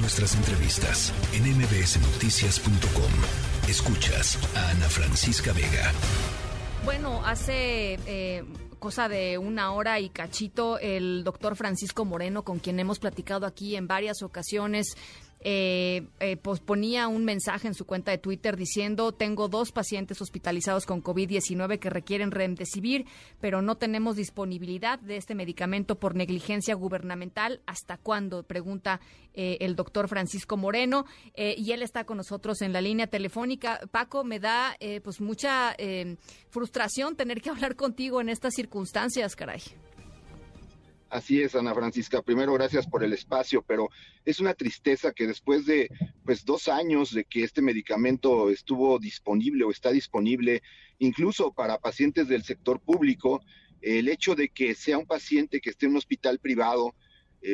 Nuestras entrevistas en mbsnoticias.com. Escuchas a Ana Francisca Vega. Bueno, hace cosa de una hora y cachito, el doctor Francisco Moreno, con quien hemos platicado aquí en varias ocasiones, ponía un mensaje en su cuenta de Twitter diciendo: tengo 2 pacientes hospitalizados con COVID-19 que requieren remdesivir, pero no tenemos disponibilidad de este medicamento por negligencia gubernamental. ¿Hasta cuándo?, pregunta el doctor Francisco Moreno, y él está con nosotros en la línea telefónica. Paco, me da mucha frustración tener que hablar contigo en estas circunstancias, caray. Así es, Ana Francisca. Primero, gracias por el espacio, pero es una tristeza que después de 2 años de que este medicamento estuvo disponible o está disponible, incluso para pacientes del sector público, el hecho de que sea un paciente que esté en un hospital privado,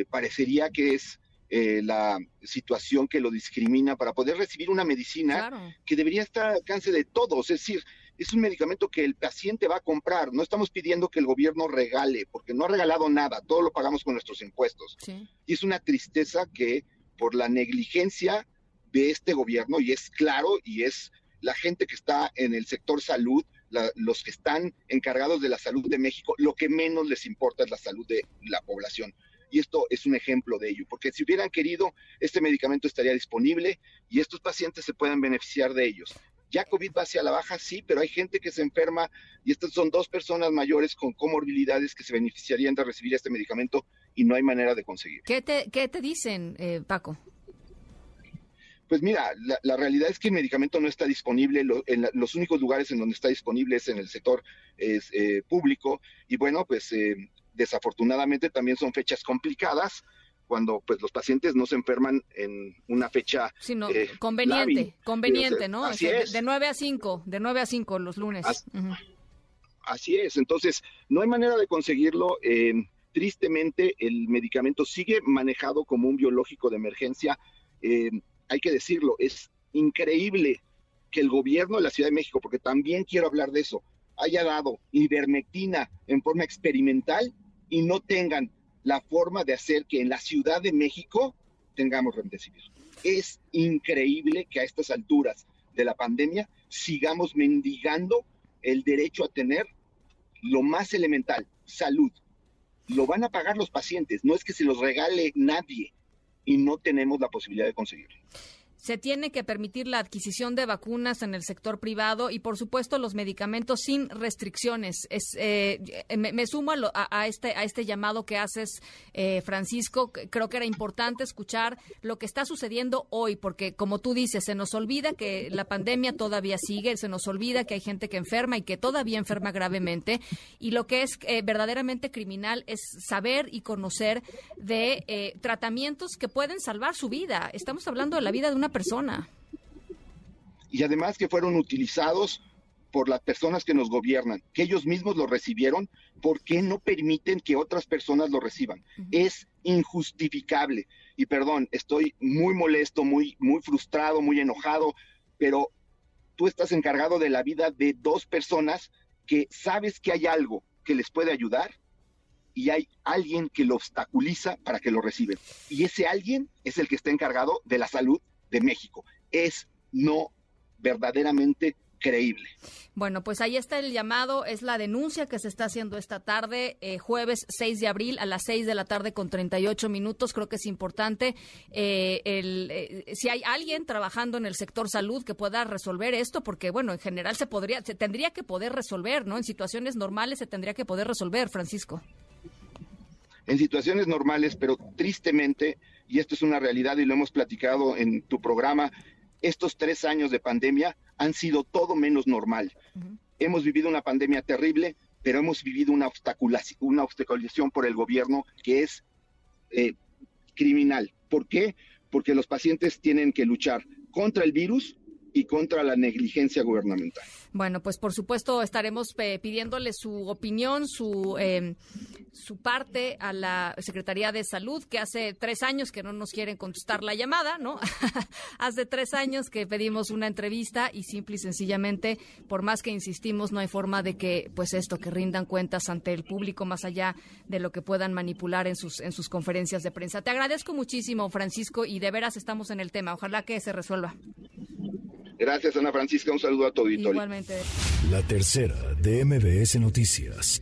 parecería que es la situación que lo discrimina para poder recibir una medicina que debería estar al alcance de todos. Es decir, es un medicamento que el paciente va a comprar. No estamos pidiendo que el gobierno regale, porque no ha regalado nada, todo lo pagamos con nuestros impuestos. Sí. Y es una tristeza que por la negligencia de este gobierno, y es claro, y es la gente que está en el sector salud, los que están encargados de la salud de México, lo que menos les importa es la salud de la población. Y esto es un ejemplo de ello, porque si hubieran querido, este medicamento estaría disponible y estos pacientes se pueden beneficiar de ellos. Ya COVID va hacia la baja, sí, pero hay gente que se enferma y estas son 2 personas mayores con comorbilidades que se beneficiarían de recibir este medicamento y no hay manera de conseguirlo. ¿Qué te dicen, Paco? Pues mira, la realidad es que el medicamento no está disponible. Los únicos lugares en donde está disponible es en el sector público y bueno, pues desafortunadamente también son fechas complicadas cuando los pacientes no se enferman en una fecha conveniente, ¿no? Así es. De 9 a 5 los lunes. Así es, entonces no hay manera de conseguirlo. Tristemente el medicamento sigue manejado como un biológico de emergencia. Hay que decirlo, es increíble que el gobierno de la Ciudad de México, porque también quiero hablar de eso, haya dado ivermectina en forma experimental y no tengan la forma de hacer que en la Ciudad de México tengamos remdesivir. Es increíble que a estas alturas de la pandemia sigamos mendigando el derecho a tener lo más elemental, salud. Lo van a pagar los pacientes, no es que se los regale nadie y no tenemos la posibilidad de conseguirlo. Se tiene que permitir la adquisición de vacunas en el sector privado y, por supuesto, los medicamentos sin restricciones. Me sumo a este llamado que haces, Francisco. Creo que era importante escuchar lo que está sucediendo hoy, porque, como tú dices, se nos olvida que la pandemia todavía sigue, se nos olvida que hay gente que enferma y que todavía enferma gravemente. Y lo que es verdaderamente criminal es saber y conocer de tratamientos que pueden salvar su vida. Estamos hablando de la vida de una persona. Y además que fueron utilizados por las personas que nos gobiernan, que ellos mismos lo recibieron, ¿por qué no permiten que otras personas lo reciban? Uh-huh. Es injustificable. Y perdón, estoy muy molesto, muy frustrado, muy enojado, pero tú estás encargado de la vida de 2 personas que sabes que hay algo que les puede ayudar y hay alguien que lo obstaculiza para que lo reciban. Y ese alguien es el que está encargado de la salud de México. Es no verdaderamente creíble. Bueno, pues ahí está el llamado, es la denuncia que se está haciendo esta tarde, jueves 6 de abril a las 6:38 p.m. Creo que es importante, si hay alguien trabajando en el sector salud que pueda resolver esto, porque bueno, en general se tendría que poder resolver, ¿no? En situaciones normales se tendría que poder resolver, Francisco. En situaciones normales, pero tristemente, y esto es una realidad y lo hemos platicado en tu programa, estos 3 años de pandemia han sido todo menos normal. Uh-huh. Hemos vivido una pandemia terrible, pero hemos vivido una obstaculización por el gobierno que es criminal. ¿Por qué? Porque los pacientes tienen que luchar contra el virus, y contra la negligencia gubernamental. Bueno, pues por supuesto estaremos pidiéndole su opinión, su parte a la Secretaría de Salud, que hace 3 años que no nos quieren contestar la llamada, ¿no? Hace 3 años que pedimos una entrevista y simple y sencillamente, por más que insistimos, no hay forma de que, pues esto, que rindan cuentas ante el público más allá de lo que puedan manipular en sus conferencias de prensa. Te agradezco muchísimo, Francisco, y de veras estamos en el tema. Ojalá que se resuelva. Gracias, Ana Francisca. Un saludo a tu auditorio. Igualmente. La tercera de MBS Noticias.